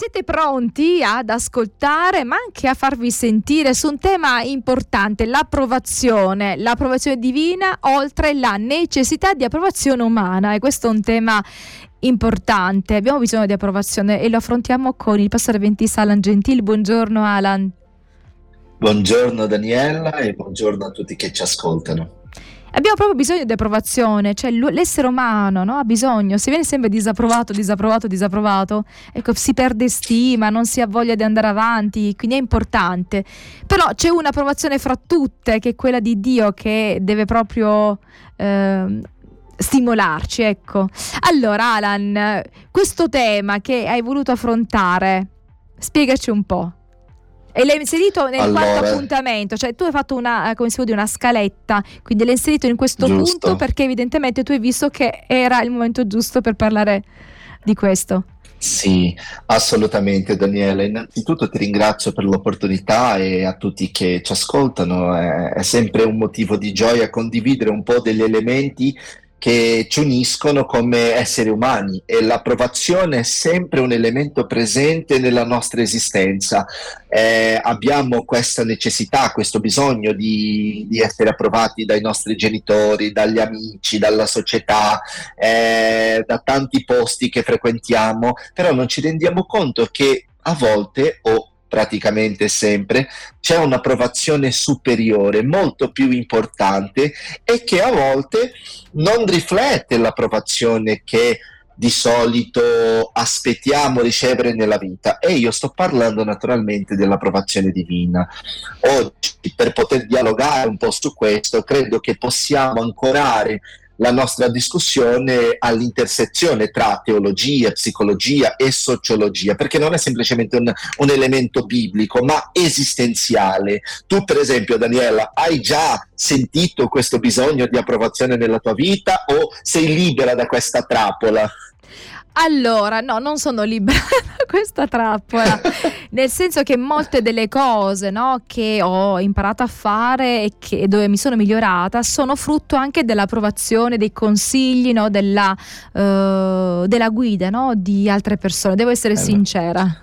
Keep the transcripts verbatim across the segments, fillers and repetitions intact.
Siete pronti ad ascoltare, ma anche a farvi sentire su un tema importante, l'approvazione, l'approvazione divina oltre la necessità di approvazione umana, e questo è un tema importante. Abbiamo bisogno di approvazione e lo affrontiamo con il pastore avventista Alan Gentil. Buongiorno Alan. Buongiorno Daniela e buongiorno a tutti che ci ascoltano. Abbiamo proprio bisogno di approvazione, cioè l'essere umano, no? Ha bisogno, se viene sempre disapprovato, disapprovato, disapprovato, ecco, si perde stima, non si ha voglia di andare avanti, quindi è importante. Però c'è un'approvazione fra tutte, che è quella di Dio, che deve proprio eh, stimolarci, ecco. Allora Alan, questo tema che hai voluto affrontare, spiegaci un po'. E l'hai inserito nel allora, quarto appuntamento, cioè tu hai fatto una, come si può dire, una scaletta, quindi l'hai inserito in questo giusto punto perché evidentemente tu hai visto che era il momento giusto per parlare di questo. Sì, assolutamente Daniela, innanzitutto ti ringrazio per l'opportunità e a tutti che ci ascoltano, è, è sempre un motivo di gioia condividere un po' degli elementi che ci uniscono come esseri umani, e l'approvazione è sempre un elemento presente nella nostra esistenza. Eh, abbiamo questa necessità, questo bisogno di, di essere approvati dai nostri genitori, dagli amici, dalla società, eh, da tanti posti che frequentiamo, però non ci rendiamo conto che a volte o praticamente sempre c'è un'approvazione superiore molto più importante, e che a volte non riflette l'approvazione che di solito aspettiamo ricevere nella vita. E io sto parlando naturalmente dell'approvazione divina. Oggi, per poter dialogare un po' su questo, credo che possiamo ancorare la nostra discussione all'intersezione tra teologia, psicologia e sociologia, perché non è semplicemente un, un elemento biblico, ma esistenziale. Tu, per esempio, Daniela, hai già sentito questo bisogno di approvazione nella tua vita o sei libera da questa trappola? Allora, no, non sono libera da questa trappola, nel senso che molte delle cose, no, che ho imparato a fare e che, dove mi sono migliorata, sono frutto anche dell'approvazione, dei consigli, no, della, uh, della guida, no, di altre persone, devo essere eh, sincera.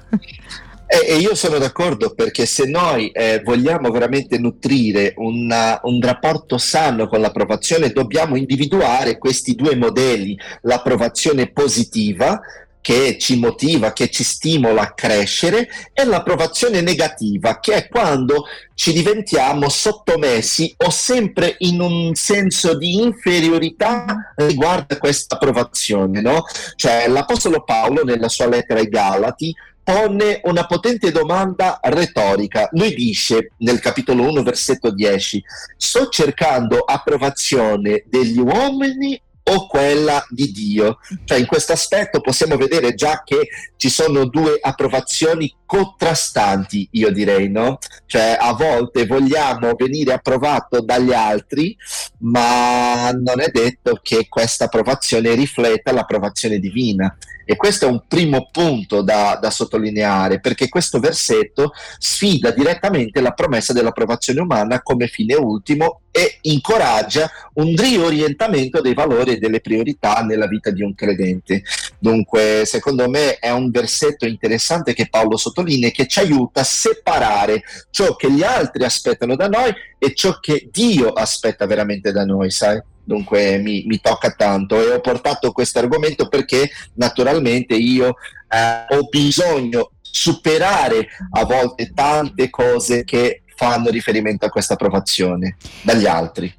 E io sono d'accordo, perché se noi eh, vogliamo veramente nutrire una, un rapporto sano con l'approvazione, dobbiamo individuare questi due modelli: l'approvazione positiva, che ci motiva, che ci stimola a crescere, e l'approvazione negativa, che è quando ci diventiamo sottomessi o sempre in un senso di inferiorità riguardo a questa approvazione, no? Cioè l'Apostolo Paolo, nella sua lettera ai Galati, pone una potente domanda retorica. Lui dice nel capitolo uno versetto dieci: sto cercando approvazione degli uomini o quella di Dio? Cioè, in questo aspetto possiamo vedere già che ci sono due approvazioni contrastanti, io direi, no? Cioè a volte vogliamo venire approvato dagli altri, ma non è detto che questa approvazione rifletta l'approvazione divina. E questo è un primo punto da, da sottolineare, perché questo versetto sfida direttamente la promessa dell'approvazione umana come fine ultimo e incoraggia un riorientamento dei valori e delle priorità nella vita di un credente. Dunque, secondo me è un versetto interessante che Paolo sottolinea, che ci aiuta a separare ciò che gli altri aspettano da noi e ciò che Dio aspetta veramente da noi, sai? Dunque mi, mi tocca tanto, e ho portato questo argomento perché naturalmente io eh, ho bisogno di superare a volte tante cose che fanno riferimento a questa approvazione dagli altri.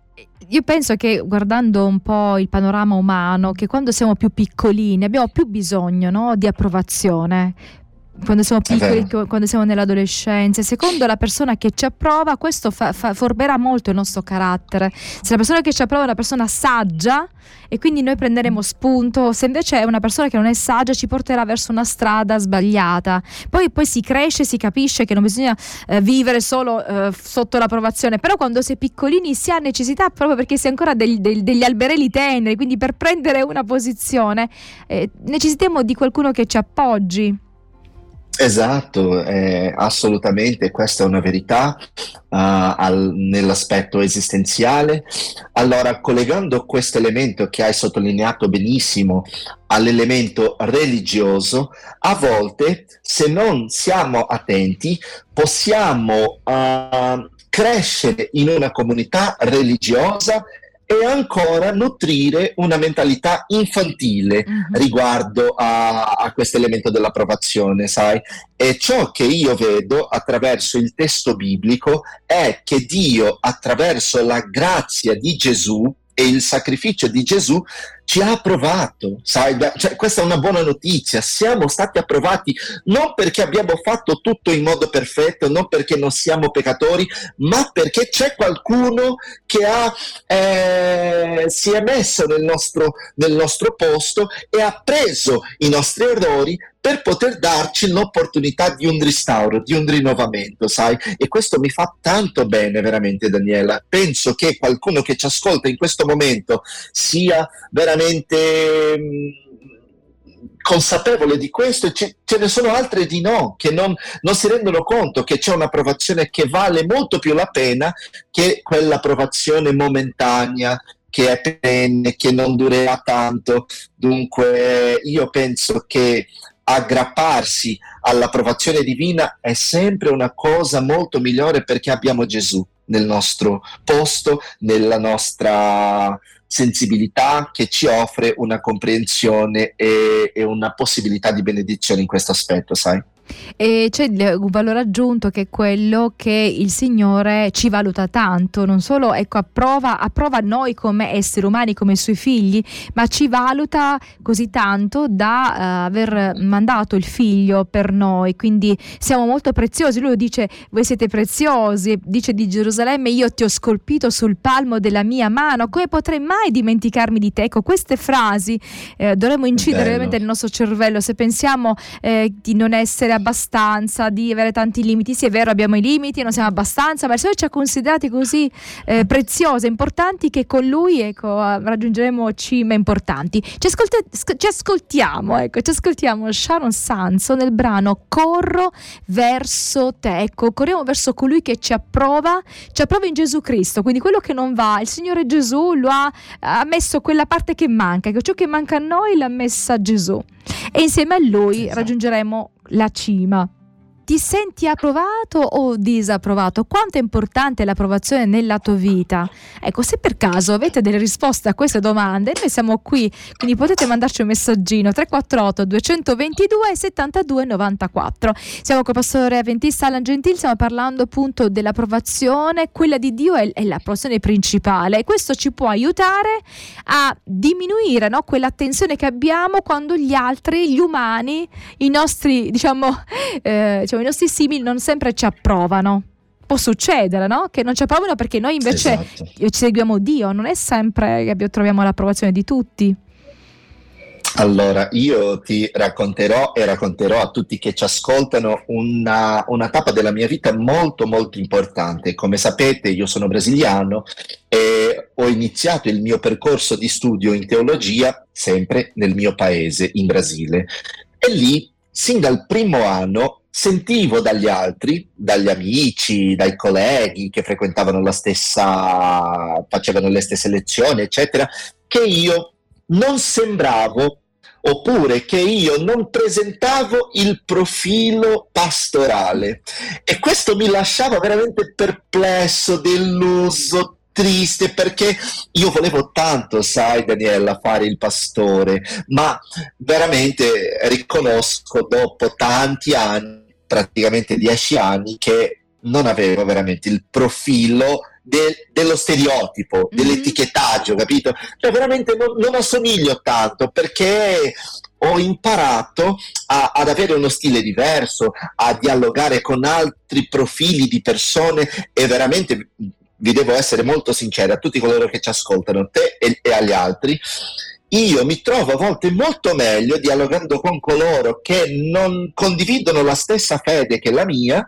Io penso che, guardando un po' il panorama umano, che quando siamo più piccolini abbiamo più bisogno, no, di approvazione. Quando siamo piccoli, quando siamo nell'adolescenza, secondo la persona che ci approva, questo fa, fa, formerà molto il nostro carattere. Se la persona che ci approva è una persona saggia, e quindi noi prenderemo spunto; se invece è una persona che non è saggia, ci porterà verso una strada sbagliata. Poi, poi si cresce, si capisce che non bisogna eh, vivere solo eh, sotto l'approvazione, però quando si è piccolini si ha necessità, proprio perché si è ancora del, del, degli alberelli teneri, quindi per prendere una posizione eh, necessitiamo di qualcuno che ci appoggi. Esatto, eh, assolutamente, questa è una verità uh, al, nell'aspetto esistenziale. Allora, collegando questo elemento che hai sottolineato benissimo all'elemento religioso, a volte, se non siamo attenti, possiamo uh, crescere in una comunità religiosa e ancora nutrire una mentalità infantile uh-huh. riguardo a, a questo elemento dell'approvazione, sai? E ciò che io vedo attraverso il testo biblico è che Dio, attraverso la grazia di Gesù e il sacrificio di Gesù, ci ha approvato, sai? Cioè, questa è una buona notizia, siamo stati approvati non perché abbiamo fatto tutto in modo perfetto, non perché non siamo peccatori, ma perché c'è qualcuno che ha, eh, si è messo nel nostro, nel nostro posto e ha preso i nostri errori per poter darci l'opportunità di un restauro, di un rinnovamento, sai? E questo mi fa tanto bene, veramente, Daniela. Penso che qualcuno che ci ascolta in questo momento sia veramente mh, consapevole di questo, e ce, ce ne sono altre di no, che non, non si rendono conto che c'è un'approvazione che vale molto più la pena che quell'approvazione momentanea, che è perenne, che non durerà tanto. Dunque io penso che aggrapparsi all'approvazione divina è sempre una cosa molto migliore, perché abbiamo Gesù nel nostro posto, nella nostra sensibilità, che ci offre una comprensione e, e una possibilità di benedizione in questo aspetto, sai? E c'è un valore aggiunto, che è quello che il Signore ci valuta tanto, non solo, ecco, approva, approva noi come esseri umani, come i suoi figli, ma ci valuta così tanto da uh, aver mandato il figlio per noi, quindi siamo molto preziosi. Lui dice: voi siete preziosi, dice di Gerusalemme, io ti ho scolpito sul palmo della mia mano, come potrei mai dimenticarmi di te? Ecco, queste frasi eh, dovremmo incidere veramente nel nostro cervello, se pensiamo eh, di non essere abbastanza, di avere tanti limiti. Sì, è vero, abbiamo i limiti, non siamo abbastanza, ma il Signore ci ha considerati così eh, preziosi, importanti, che con Lui, ecco, raggiungeremo cime importanti. Ci, ascolta, sc- ci ascoltiamo, ecco, ci ascoltiamo Sharon Sanso nel brano Corro verso te. Ecco, corriamo verso colui che ci approva, ci approva in Gesù Cristo. Quindi quello che non va, il Signore Gesù lo ha, ha messo quella parte che manca, ecco, ciò che manca a noi l'ha messa Gesù, e insieme a Lui esatto. raggiungeremo la cima. Ti senti approvato o disapprovato? Quanto è importante l'approvazione nella tua vita? Ecco, se per caso avete delle risposte a queste domande, noi siamo qui, quindi potete mandarci un messaggino tre quattro otto due due due sette due nove quattro. Siamo col pastore avventista Alan Gentil, stiamo parlando appunto dell'approvazione. Quella di Dio è, è l'approvazione principale, e questo ci può aiutare a diminuire, no, quell'attenzione che abbiamo quando gli altri, gli umani, i nostri, diciamo, eh, diciamo i nostri simili non sempre ci approvano. Può succedere, no? Che non ci approvano perché noi invece esatto. ci seguiamo Dio. Non è sempre che troviamo l'approvazione di tutti. Allora, io ti racconterò e racconterò a tutti che ci ascoltano una, una tappa della mia vita molto molto importante. Come sapete, io sono brasiliano e ho iniziato il mio percorso di studio in teologia sempre nel mio paese, in Brasile. E lì, sin dal primo anno, sentivo dagli altri, dagli amici, dai colleghi che frequentavano la stessa, facevano le stesse lezioni, eccetera, che io non sembravo, oppure che io non presentavo il profilo pastorale. E questo mi lasciava veramente perplesso, deluso, triste, perché io volevo tanto, sai Daniela, fare il pastore, ma veramente riconosco dopo tanti anni, praticamente dieci anni, che non avevo veramente il profilo de- dello stereotipo, mm-hmm. dell'etichettaggio, capito? Cioè veramente non, non assomiglio tanto, perché ho imparato a, ad avere uno stile diverso, a dialogare con altri profili di persone, e veramente vi devo essere molto sincera a tutti coloro che ci ascoltano, te e, e agli altri, io mi trovo a volte molto meglio dialogando con coloro che non condividono la stessa fede che la mia,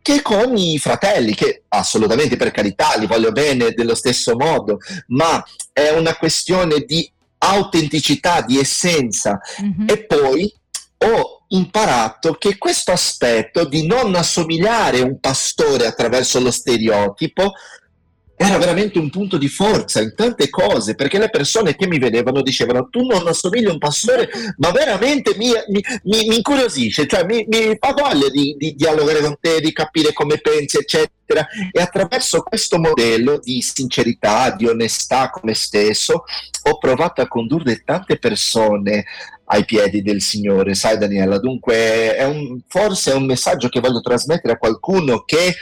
che con i fratelli, che assolutamente, per carità, li voglio bene dello stesso modo, ma è una questione di autenticità, di essenza. Mm-hmm. E poi ho imparato che questo aspetto di non assomigliare un pastore attraverso lo stereotipo era veramente un punto di forza in tante cose, perché le persone che mi vedevano dicevano: tu non assomigli a un pastore, ma veramente mi, mi, mi, mi incuriosisce, cioè mi, mi fa voglia di, di dialogare con te, di capire come pensi, eccetera. E attraverso questo modello di sincerità, di onestà con me stesso, ho provato a condurre tante persone ai piedi del Signore, sai Daniela. Dunque è un, forse è un messaggio che voglio trasmettere a qualcuno che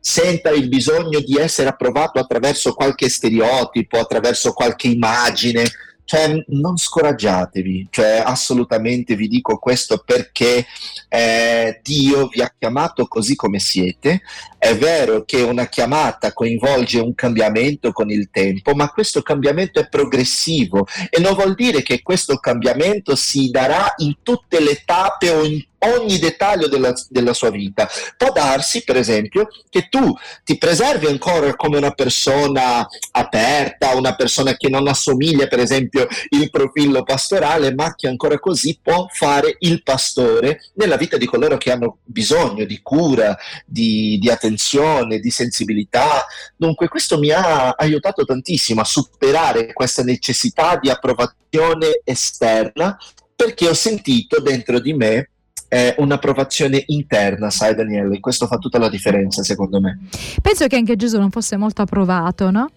senta il bisogno di essere approvato attraverso qualche stereotipo, attraverso qualche immagine. Cioè, non scoraggiatevi, cioè, assolutamente vi dico questo perché eh, Dio vi ha chiamato così come siete. È vero che una chiamata coinvolge un cambiamento con il tempo, ma questo cambiamento è progressivo e non vuol dire che questo cambiamento si darà in tutte le tappe o in ogni dettaglio della, della sua vita. Può darsi, per esempio, che tu ti preservi ancora come una persona aperta, una persona che non assomiglia, per esempio, il profilo pastorale, ma che ancora così può fare il pastore nella vita di coloro che hanno bisogno di cura, di, di attenzione, di sensibilità. Dunque questo mi ha aiutato tantissimo a superare questa necessità di approvazione esterna, perché ho sentito dentro di me è un'approvazione interna, sai Daniele, e questo fa tutta la differenza, secondo me. Penso che anche Gesù non fosse molto approvato, no?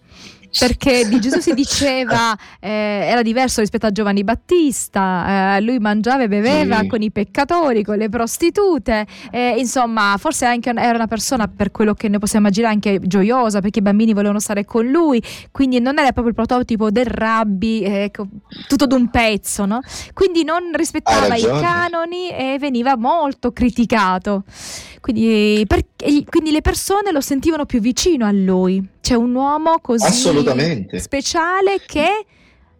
Perché di Gesù si diceva eh, era diverso rispetto a Giovanni Battista, eh, lui mangiava e beveva sì. con i peccatori, con le prostitute, eh, insomma forse anche era una persona, per quello che ne possiamo immaginare, anche gioiosa, perché i bambini volevano stare con lui, quindi non era proprio il prototipo del rabbi, eh, tutto d'un pezzo, no? Quindi non rispettava i canoni e veniva molto criticato, quindi, per, quindi le persone lo sentivano più vicino a lui. C'è un uomo così speciale che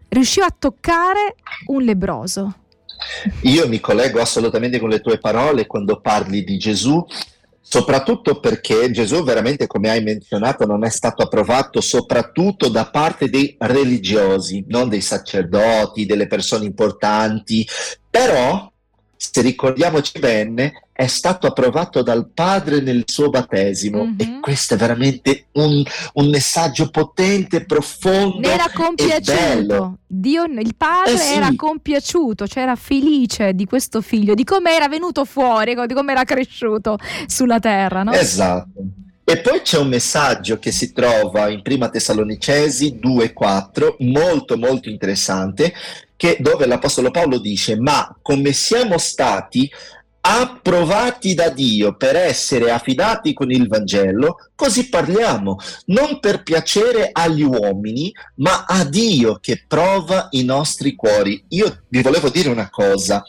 riusciva a toccare un lebbroso. Io mi collego assolutamente con le tue parole quando parli di Gesù, soprattutto perché Gesù veramente, come hai menzionato, non è stato approvato soprattutto da parte dei religiosi, non dei sacerdoti, delle persone importanti, però se ricordiamoci bene è stato approvato dal Padre nel suo battesimo. Mm-hmm. E questo è veramente un, un messaggio potente, profondo, era compiaciuto. E bello. Dio, il Padre eh sì. era compiaciuto, cioè era felice di questo figlio, di come era venuto fuori, di come era cresciuto sulla terra, no? Esatto. E poi c'è un messaggio che si trova in prima Tessalonicesi due quattro, molto molto interessante, che, dove l'Apostolo Paolo dice: ma come siamo stati approvati da Dio per essere affidati con il Vangelo, così parliamo, non per piacere agli uomini, ma a Dio che prova i nostri cuori. Io vi volevo dire una cosa.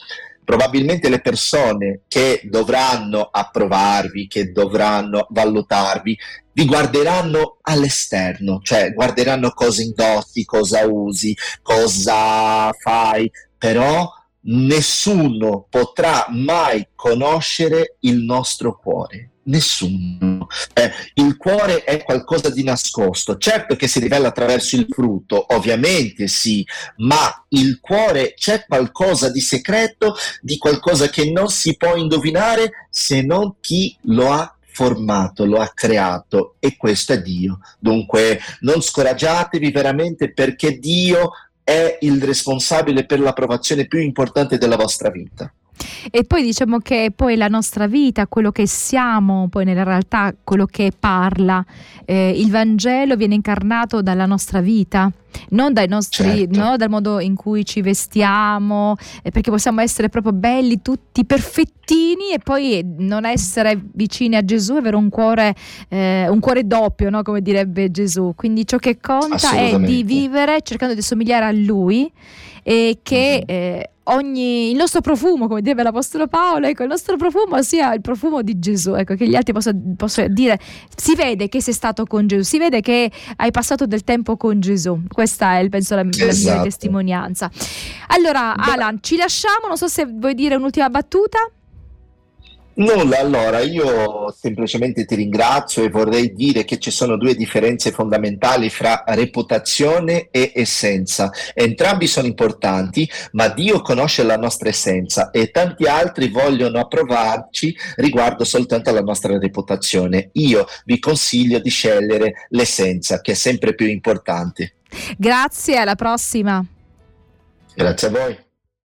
Probabilmente le persone che dovranno approvarvi, che dovranno valutarvi, vi guarderanno all'esterno, cioè guarderanno cosa indossi, cosa usi, cosa fai, però nessuno potrà mai conoscere il nostro cuore. Nessuno. Eh, il cuore è qualcosa di nascosto, certo che si rivela attraverso il frutto, ovviamente sì, ma il cuore, c'è qualcosa di segreto, di qualcosa che non si può indovinare se non chi lo ha formato, lo ha creato, e questo è Dio. Dunque non scoraggiatevi veramente, perché Dio è il responsabile per l'approvazione più importante della vostra vita. E poi diciamo che poi la nostra vita, quello che siamo, poi nella realtà quello che parla, eh, il Vangelo viene incarnato dalla nostra vita, non dai nostri, certo. no, dal modo in cui ci vestiamo, eh, perché possiamo essere proprio belli, tutti perfettini, e poi non essere vicini a Gesù, avere un cuore, eh, un cuore doppio, no, come direbbe Gesù. Quindi ciò che conta è di vivere cercando di somigliare a Lui, e che uh-huh. eh, ogni il nostro profumo, come direbbe l'Apostolo Paolo, ecco, il nostro profumo sia il profumo di Gesù, ecco, che gli altri possono dire: si vede che sei stato con Gesù, si vede che hai passato del tempo con Gesù. Questa è, penso, la, esatto. la mia testimonianza. Allora Alan, ci lasciamo, non so se vuoi dire un'ultima battuta. Nulla, allora io semplicemente ti ringrazio e vorrei dire che ci sono due differenze fondamentali fra reputazione e essenza. Entrambi sono importanti, ma Dio conosce la nostra essenza e tanti altri vogliono approvarci riguardo soltanto alla nostra reputazione. Io vi consiglio di scegliere l'essenza, che è sempre più importante. Grazie, alla prossima. Grazie a voi.